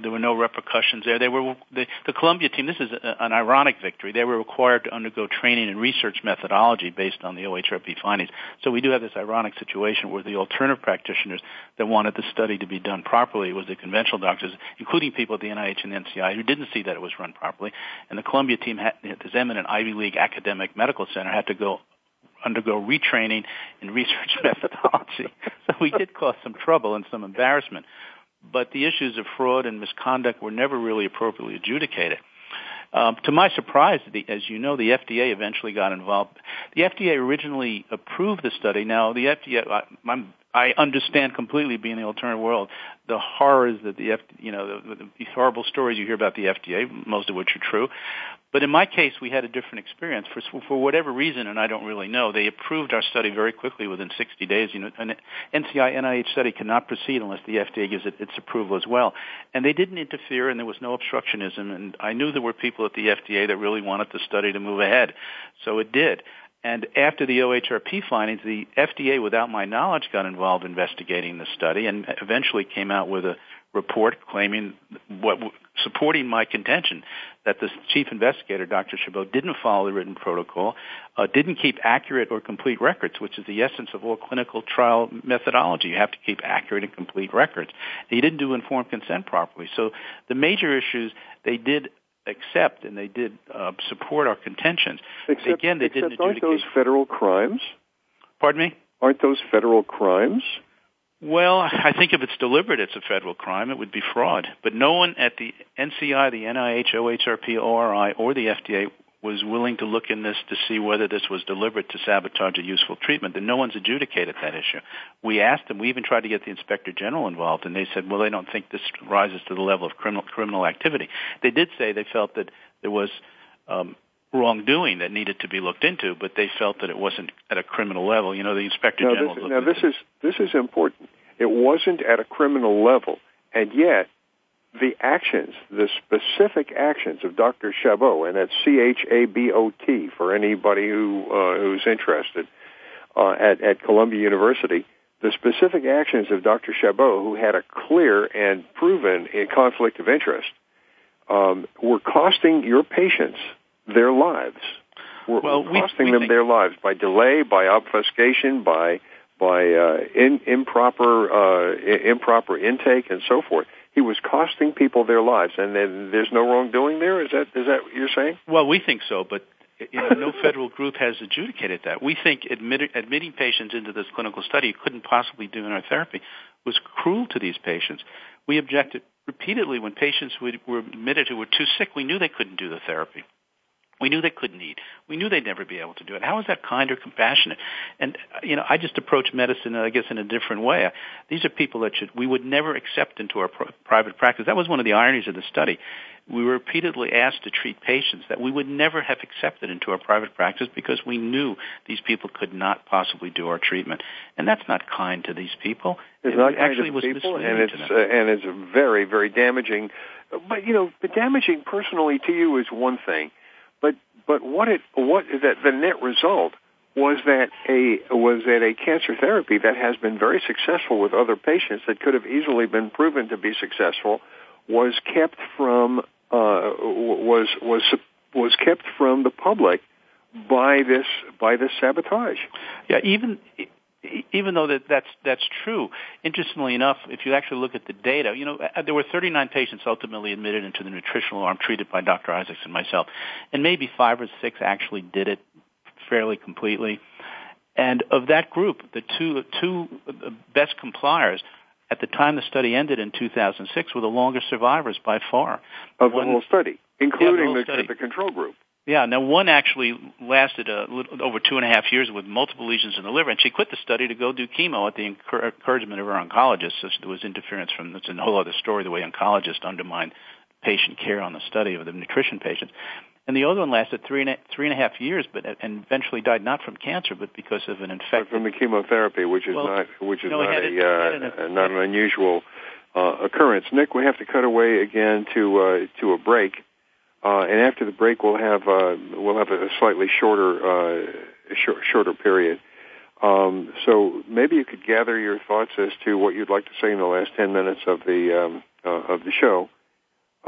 There were no repercussions there. They were the, the Columbia team. This is a, an ironic victory. They were required to undergo training and research methodology based on the O H R P findings. So we do have this ironic situation where the alternative practitioners that wanted the study to be done properly was the conventional doctors, including people at the N I H and the N C I, who didn't see that it was run properly. And the Columbia team, had, this eminent Ivy League academic medical center, had to go undergo retraining in research methodology. So we did cause some trouble and some embarrassment. But the issues of fraud and misconduct were never really appropriately adjudicated. Um, to my surprise, the, as you know, the F D A eventually got involved. The F D A originally approved the study. Now, the F D A, I, I'm, I understand completely being in the alternative world, the horrors that the, F, you know, the, the, the horrible stories you hear about the F D A, most of which are true. But in my case, we had a different experience for for whatever reason, and I don't really know. They approved our study very quickly within sixty days. You know, an N C I N I H study cannot proceed unless the F D A gives it its approval as well. And they didn't interfere, and there was no obstructionism. And I knew there were people at the F D A that really wanted the study to move ahead, so it did. And after the O H R P findings, the F D A, without my knowledge, got involved investigating the study and eventually came out with a report claiming, what, supporting my contention that the chief investigator, Doctor Chabot, didn't follow the written protocol, uh, didn't keep accurate or complete records, which is the essence of all clinical trial methodology. You have to keep accurate and complete records. He didn't do informed consent properly. So the major issues they did accept, and they did uh, support our contentions. Except, Again, they didn't adjudicate. Aren't those federal crimes? Pardon me? Aren't those federal crimes? Well, I think if it's deliberate, it's a federal crime. It would be fraud. But no one at the N C I, the N I H, O H R P, O R I, or the F D A was willing to look in this to see whether this was deliberate to sabotage a useful treatment. And no one's adjudicated that issue. We asked them. We even tried to get the Inspector General involved, and they said, well, they don't think this rises to the level of criminal criminal activity. They did say they felt that there was um, wrongdoing that needed to be looked into, but they felt that it wasn't at a criminal level. You know, the Inspector now, General... This, now, this is, this is important. It wasn't at a criminal level, and yet the actions, the specific actions of Doctor Chabot, and that's C H A B O T for anybody who uh, who's interested, uh, at, at Columbia University, the specific actions of Doctor Chabot, who had a clear and proven conflict of interest, um, were costing your patients their lives. Were, well, were costing we, we them think... their lives by delay, by obfuscation, by by uh, in, improper uh, improper intake, and so forth. He was costing people their lives, and then there's no wrongdoing there? Is that is that what you're saying? Well, we think so, but you know, no federal group has adjudicated that. We think admit, admitting patients into this clinical study you couldn't possibly do in our therapy was cruel to these patients. We objected repeatedly when patients were admitted who were too sick. We knew they couldn't do the therapy. We knew they couldn't eat. We knew they'd never be able to do it. How is that kind or compassionate? And, you know, I just approach medicine, I guess, in a different way. These are people that should, we would never accept into our pr- private practice. That was one of the ironies of the study. We were repeatedly asked to treat patients that we would never have accepted into our private practice because we knew these people could not possibly do our treatment. And that's not kind to these people. It's it not actually kind to was people, and it's, to them. Uh, and it's very, very damaging. But, you know, the damaging personally to you is one thing. But but what it what that the net result was that a was that a cancer therapy that has been very successful with other patients that could have easily been proven to be successful was kept from uh, was was was kept from the public by this by this sabotage. Yeah, even. Even though that, that's that's true, interestingly enough, if you actually look at the data, you know, there were thirty-nine patients ultimately admitted into the nutritional arm treated by Doctor Isaacs and myself, and maybe five or six actually did it fairly completely. And of that group, the two two best compliers at the time the study ended in two thousand six were the longest survivors by far of the One, whole study, including yeah, the, whole study. the control group. Yeah, now one actually lasted a little, over two and a half years with multiple lesions in the liver, and she quit the study to go do chemo at the encour- encouragement of her oncologist. So there was interference from, that's a whole other story, the way oncologists undermined patient care on the study of the nutrition patients. And the other one lasted three and a, three and a half years, but and eventually died not from cancer, but because of an infection from the chemotherapy, which is well, not which is no, not a, a, uh, an, not an unusual uh, occurrence. Nick, we have to cut away again to uh, to a break. Uh, and after the break, we'll have uh, we'll have a slightly shorter uh, sh- shorter period. Um, so maybe you could gather your thoughts as to what you'd like to say in the last ten minutes of the um, uh, of the show.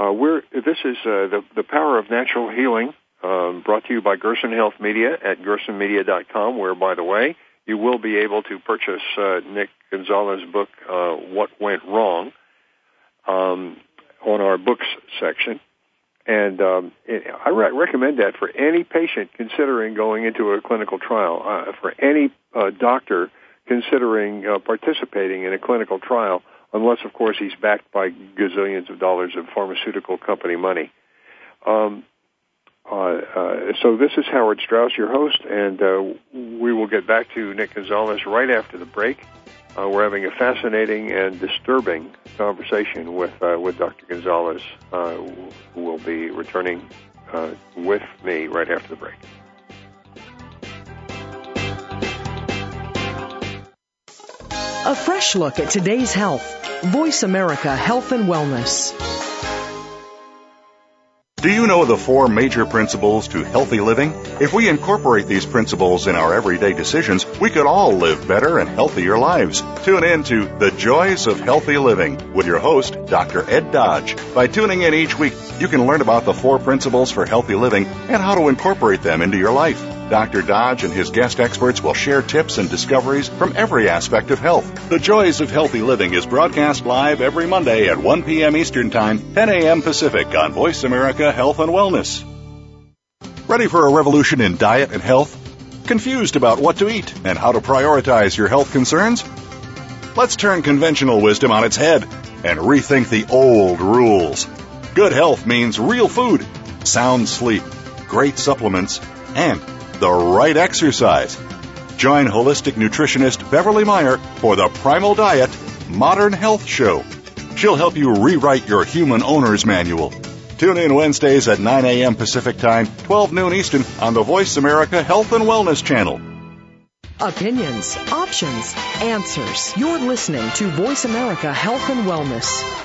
Uh, we're this is uh, the the power of natural healing, um, brought to you by Gerson Health Media at Gerson Media dot com. Where, by the way, you will be able to purchase uh, Nick Gonzalez's book, uh, What Went Wrong, um, on our books section. And um, I re- recommend that for any patient considering going into a clinical trial, uh, for any uh, doctor considering uh, participating in a clinical trial, unless, of course, he's backed by gazillions of dollars of pharmaceutical company money. Um, uh, uh, so this is Howard Strauss, your host, and uh, we will get back to Nick Gonzalez right after the break. Uh, we're having a fascinating and disturbing conversation with uh, with Doctor Gonzalez, uh, who will be returning uh, with me right after the break. A fresh look at today's health. Voice America Health and Wellness. Do you know the four major principles to healthy living? If we incorporate these principles in our everyday decisions, we could all live better and healthier lives. Tune in to The Joys of Healthy Living with your host, Doctor Ed Dodge. By tuning in each week, you can learn about the four principles for healthy living and how to incorporate them into your life. Doctor Dodge and his guest experts will share tips and discoveries from every aspect of health. The Joys of Healthy Living is broadcast live every Monday at one p.m. Eastern Time, ten a.m. Pacific on Voice America Health and Wellness. Ready for a revolution in diet and health? Confused about what to eat and how to prioritize your health concerns? Let's turn conventional wisdom on its head and rethink the old rules. Good health means real food, sound sleep, great supplements, and the right exercise. Join holistic nutritionist Beverly Meyer for the Primal Diet Modern Health Show. She'll help you rewrite your human owner's manual. Tune in Wednesdays at nine a.m. Pacific Time, twelve noon Eastern on the Voice America Health and Wellness Channel. Opinions, options, answers. You're listening to Voice America Health and Wellness.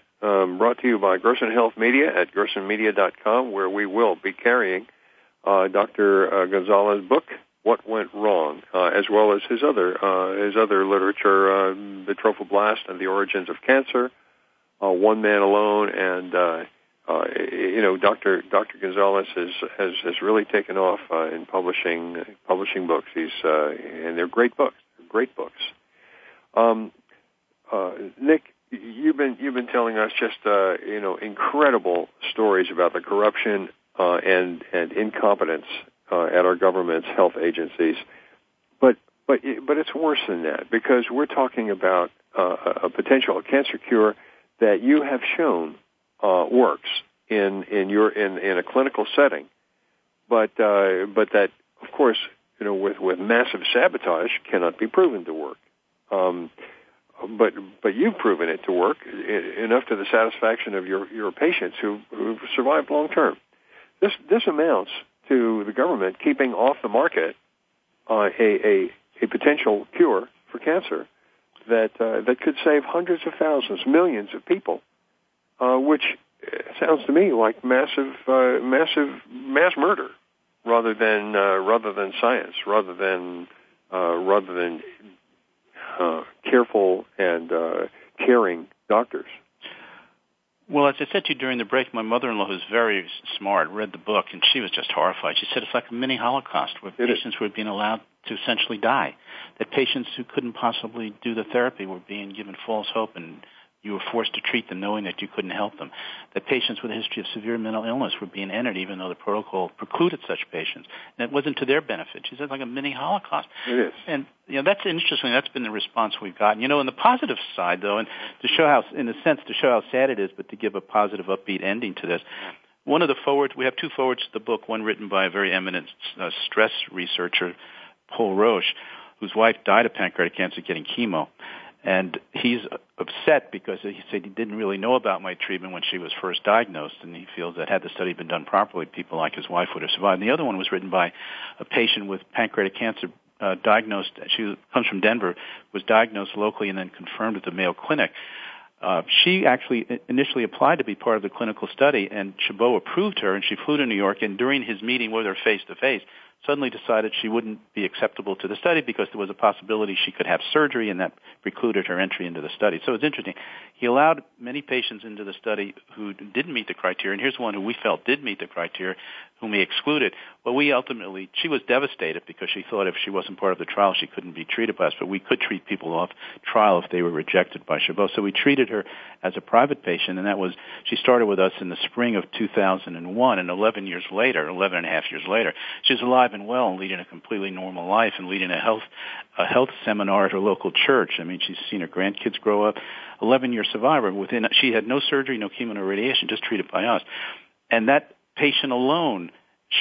Um, brought to you by Gerson Health Media at Gerson Media dot com, where we will be carrying uh, Doctor Uh, Gonzalez's book, What Went Wrong, uh, as well as his other uh, his other literature, uh, The Trophoblast and the Origins of Cancer, uh, One Man Alone, and uh, uh, you know, Doctor Doctor Gonzalez has, has has really taken off uh, in publishing publishing books. He's uh, and they're great books, they're great books. Um, uh, Nick. You've been you've been telling us just uh, you know incredible stories about the corruption uh, and and incompetence uh, at our government's health agencies, but but but it's worse than that, because we're talking about uh, a potential cancer cure that you have shown uh, works in in your in, in a clinical setting, but uh, but that of course you know with, with massive sabotage cannot be proven to work. Um, But but you've proven it to work enough to the satisfaction of your, your patients who who've survived long term. This this amounts to the government keeping off the market uh, a, a a potential cure for cancer that uh, that could save hundreds of thousands, millions of people, uh, which sounds to me like massive uh, massive mass murder rather than uh, rather than science, rather than uh, rather than. Uh, careful and uh, caring doctors. Well, as I said to you during the break, my mother-in-law, who's very smart, read the book, and she was just horrified. She said it's like a mini Holocaust where it patients is. were being allowed to essentially die, that patients who couldn't possibly do the therapy were being given false hope, and you were forced to treat them knowing that you couldn't help them, that patients with a history of severe mental illness were being entered even though the protocol precluded such patients, and it wasn't to their benefit. She said it's like a mini Holocaust. It is. And, you know, that's interesting. That's been the response we've gotten. You know, on the positive side, though, and to show how, in a sense, to show how sad it is, but to give a positive, upbeat ending to this, one of the forwards, we have two forwards to the book, one written by a very eminent uh, stress researcher, Paul Roche, whose wife died of pancreatic cancer getting chemo. And he's upset because he said he didn't really know about my treatment when she was first diagnosed, and he feels that had the study been done properly, people like his wife would have survived. And the other one was written by a patient with pancreatic cancer uh, diagnosed. She comes from Denver, was diagnosed locally and then confirmed at the Mayo Clinic. Uh, she actually initially applied to be part of the clinical study, and Chabot approved her, and she flew to New York, and during his meeting with her face-to-face, suddenly decided she wouldn't be acceptable to the study because there was a possibility she could have surgery, and that precluded her entry into the study. So it's interesting. He allowed many patients into the study who didn't meet the criteria, and here's one who we felt did meet the criteria, whom he excluded. Well, we ultimately, she was devastated because she thought if she wasn't part of the trial, she couldn't be treated by us. But we could treat people off trial if they were rejected by Chabot. So we treated her as a private patient, and that was, she started with us in the spring of two thousand one, and eleven years later, eleven and a half years later, she's alive and well and leading a completely normal life and leading a health, a health seminar at her local church. I mean, she's seen her grandkids grow up. eleven-year survivor. Within, she had no surgery, no chemo, no radiation, just treated by us. And that patient alone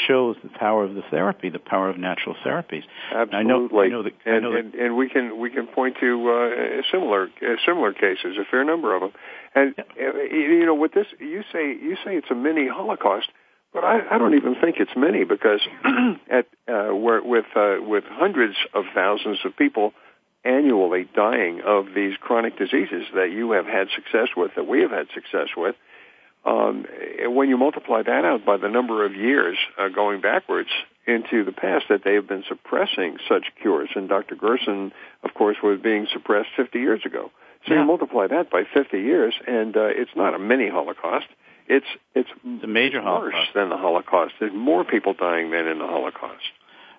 shows the power of the therapy, the power of natural therapies. Absolutely. I know, I know that, and, I know that, and, and we can we can point to uh, similar uh, similar cases, a fair number of them. And yeah. you know, with this, you say you say it's a mini Holocaust, but I, I don't even think it's many, because at uh, where, with uh, with hundreds of thousands of people annually dying of these chronic diseases that you have had success with, that we have had success with. Um, when you multiply that out by the number of years uh, going backwards into the past that they have been suppressing such cures, and Doctor Gerson, of course, was being suppressed fifty years ago. So yeah. you multiply that by fifty years, and uh, it's not a mini Holocaust. It's it's the major worse Holocaust. Than the Holocaust. There's more people dying than in the Holocaust.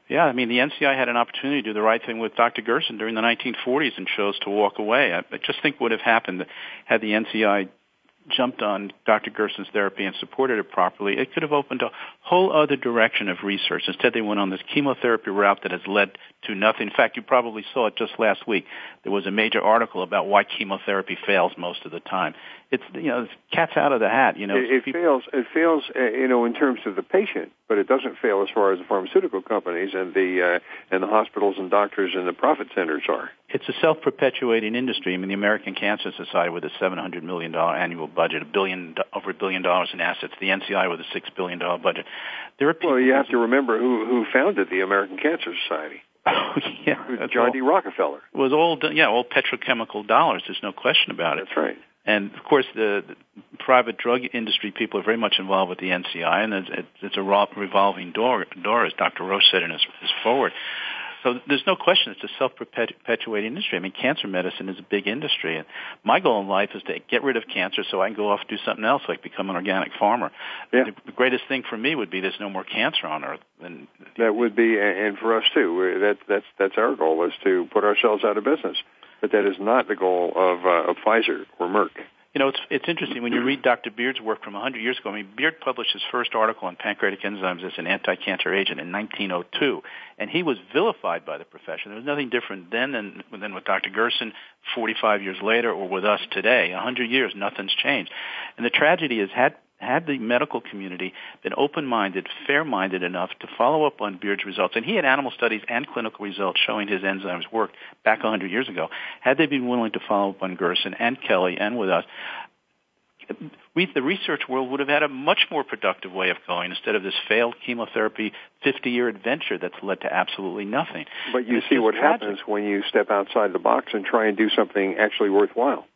Yeah, I mean, the N C I had an opportunity to do the right thing with Doctor Gerson during the nineteen forties and chose to walk away. I, I just think would have happened had the N C I jumped on Doctor Gerson's therapy and supported it properly, it could have opened a whole other direction of research. Instead, they went on this chemotherapy route that has led to nothing. In fact, you probably saw it just last week. There was a major article about why chemotherapy fails most of the time. It's, you know, it's cat's out of the hat. You know, it, it people... fails. It fails, uh, you know, in terms of the patient, but it doesn't fail as far as the pharmaceutical companies and the uh, and the hospitals and doctors and the profit centers are. It's a self-perpetuating industry. I mean, the American Cancer Society with a seven hundred million dollars annual budget, a billion over a billion dollars in assets. The N C I with a six billion dollars budget. There are people well, you have to remember who who founded the American Cancer Society. Oh, yeah, John all, D. Rockefeller. It was all yeah, all petrochemical dollars. There's no question about it. That's right. And, of course, the, the private drug industry people are very much involved with the N C I, and it's, it's a revolving door, door, as Doctor Roche said in his, his forward. So there's no question it's a self-perpetuating industry. I mean, cancer medicine is a big industry. And my goal in life is to get rid of cancer so I can go off and do something else, like become an organic farmer. Yeah. The greatest thing for me would be there's no more cancer on Earth. And that would be, and for us, too. That, that's, that's our goal, is to put ourselves out of business. But that is not the goal of, uh, of Pfizer or Merck. You know, it's it's interesting when you read Doctor Beard's work from one hundred years ago. I mean, Beard published his first article on pancreatic enzymes as an anti-cancer agent in nineteen oh two, and he was vilified by the profession. There was nothing different then than, than with Doctor Gerson forty-five years later or with us today. one hundred years, nothing's changed. And the tragedy is, had had the medical community been open-minded, fair-minded enough to follow up on Beard's results, and he had animal studies and clinical results showing his enzymes worked back one hundred years ago, had they been willing to follow up on Gerson and Kelly and with us, we, the research world would have had a much more productive way of going instead of this failed chemotherapy fifty-year adventure that's led to absolutely nothing. But you see what tragic. happens when you step outside the box and try and do something actually worthwhile.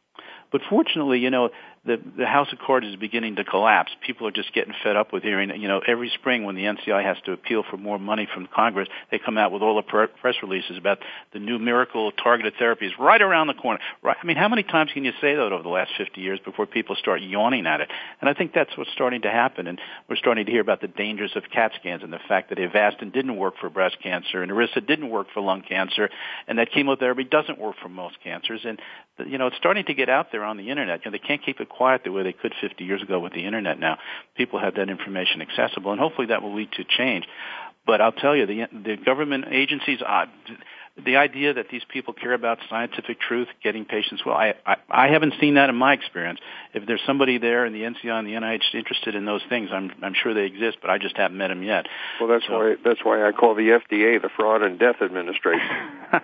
But fortunately, you know, the, the House of Cards is beginning to collapse. People are just getting fed up with hearing, you know, every spring when the N C I has to appeal for more money from Congress, they come out with all the pre- press releases about the new miracle of targeted therapies right around the corner. Right? I mean, how many times can you say that over the last fifty years before people start yawning at it? And I think that's what's starting to happen. And we're starting to hear about the dangers of CAT scans and the fact that Avastin didn't work for breast cancer and Erisa didn't work for lung cancer and that chemotherapy doesn't work for most cancers. And, you know, it's starting to get out there on the internet. You know, they can't keep it quiet the way they could fifty years ago with the internet now. People have that information accessible, and hopefully that will lead to change. But I'll tell you, the, the government agencies, uh, the idea that these people care about scientific truth, getting patients well, I, I, I haven't seen that in my experience. If there's somebody there in the N C I and the N I H interested in those things, I'm, I'm sure they exist, but I just haven't met them yet. Well, that's, so, why, that's why I call the F D A the Fraud and Death Administration.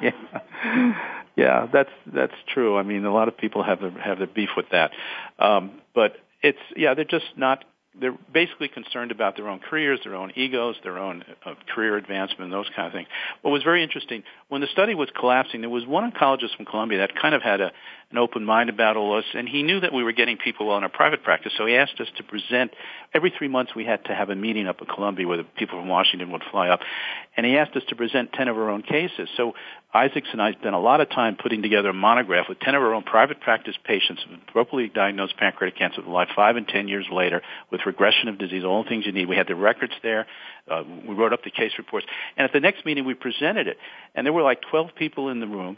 yeah. Yeah, that's that's true. I mean, a lot of people have their, have their beef with that, um, but it's yeah, they're just not. They're basically concerned about their own careers, their own egos, their own uh, career advancement, those kind of things. What was very interesting, when the study was collapsing, there was one oncologist from Columbia that kind of had a an open mind about all this, and he knew that we were getting people well in our private practice, so he asked us to present. Every three months we had to have a meeting up in Columbia where the people from Washington would fly up, and he asked us to present ten of our own cases. So Isaacs and I spent a lot of time putting together a monograph with ten of our own private practice patients with appropriately diagnosed pancreatic cancer alive five and ten years later with regression of disease, all the things you need. We had the records there. Uh, we wrote up the case reports. And at the next meeting, we presented it. And there were like twelve people in the room.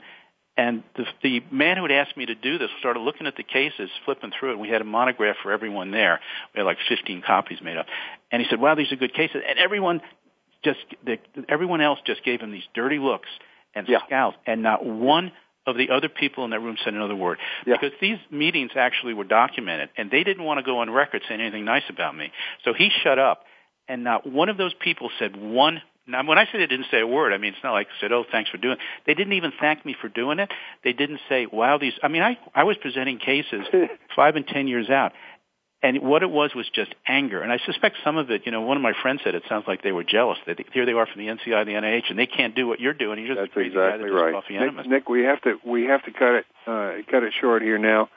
And the, the man who had asked me to do this started looking at the cases, flipping through it. We had a monograph for everyone there. We had like fifteen copies made up. And he said, wow, these are good cases. And everyone just, the, everyone else just gave him these dirty looks and yeah. scowled. And not one of the other people in that room said another word. Yeah. Because these meetings actually were documented, and they didn't want to go on record saying anything nice about me. So he shut up, and not one of those people said one word. Now, when I say they didn't say a word, I mean, it's not like I said, oh, thanks for doing it. They didn't even thank me for doing it. They didn't say, wow, these – I mean, I, I was presenting cases five and ten years out. And what it was was just anger. And I suspect some of it, you know, one of my friends said it sounds like they were jealous. That here they are from the N C I, the N I H, and they can't do what you're doing. You're just That's a crazy exactly guy right. coffee animus. Nick, Nick, we have to we have to cut it uh, cut it short here now.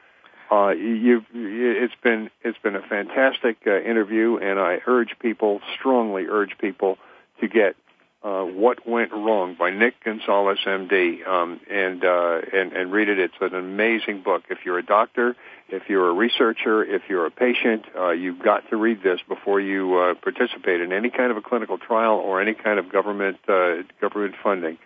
Uh, you, it's been it's been a fantastic uh, interview, and I urge people strongly urge people to get uh, What Went Wrong by Nick Gonzalez, M D, um, and, uh, and and read it. It's an amazing book. If you're a doctor, if you're a researcher, if you're a patient, uh, you've got to read this before you uh, participate in any kind of a clinical trial or any kind of government uh, government funding.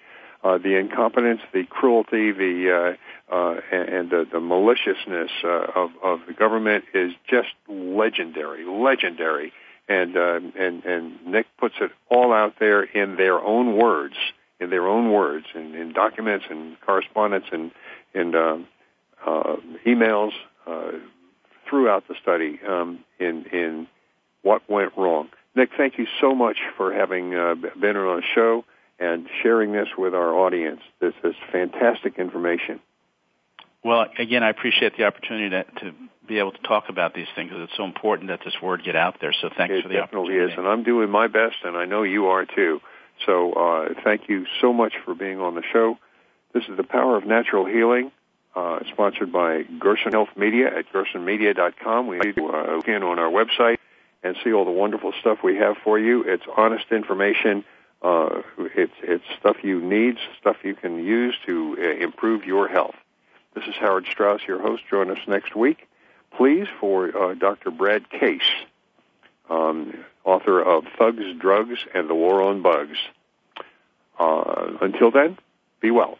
Uh, the incompetence, the cruelty, the uh, uh, and the, the maliciousness uh, of of the government is just legendary, legendary. And, uh, and and Nick puts it all out there in their own words, in their own words, in, in documents and correspondence and, and uh, uh, emails uh, throughout the study um, in, in What Went Wrong. Nick, thank you so much for having uh, been on the show and sharing this with our audience. This is fantastic information. Well, again, I appreciate the opportunity to, to be able to talk about these things because it's so important that this word get out there. So thanks it for the opportunity. It definitely is, and I'm doing my best, and I know you are too. So uh, thank you so much for being on the show. This is The Power of Natural Healing, uh, sponsored by Gerson Health Media at gerson media dot com. We need to uh, look in on our website and see all the wonderful stuff we have for you. It's honest information. Uh, it's, it's stuff you need, stuff you can use to uh, improve your health. This is Howard Strauss, your host. Join us next week, please, for uh, Doctor Brad Case, um, author of Thugs, Drugs, and the War on Bugs. Uh, until then, be well.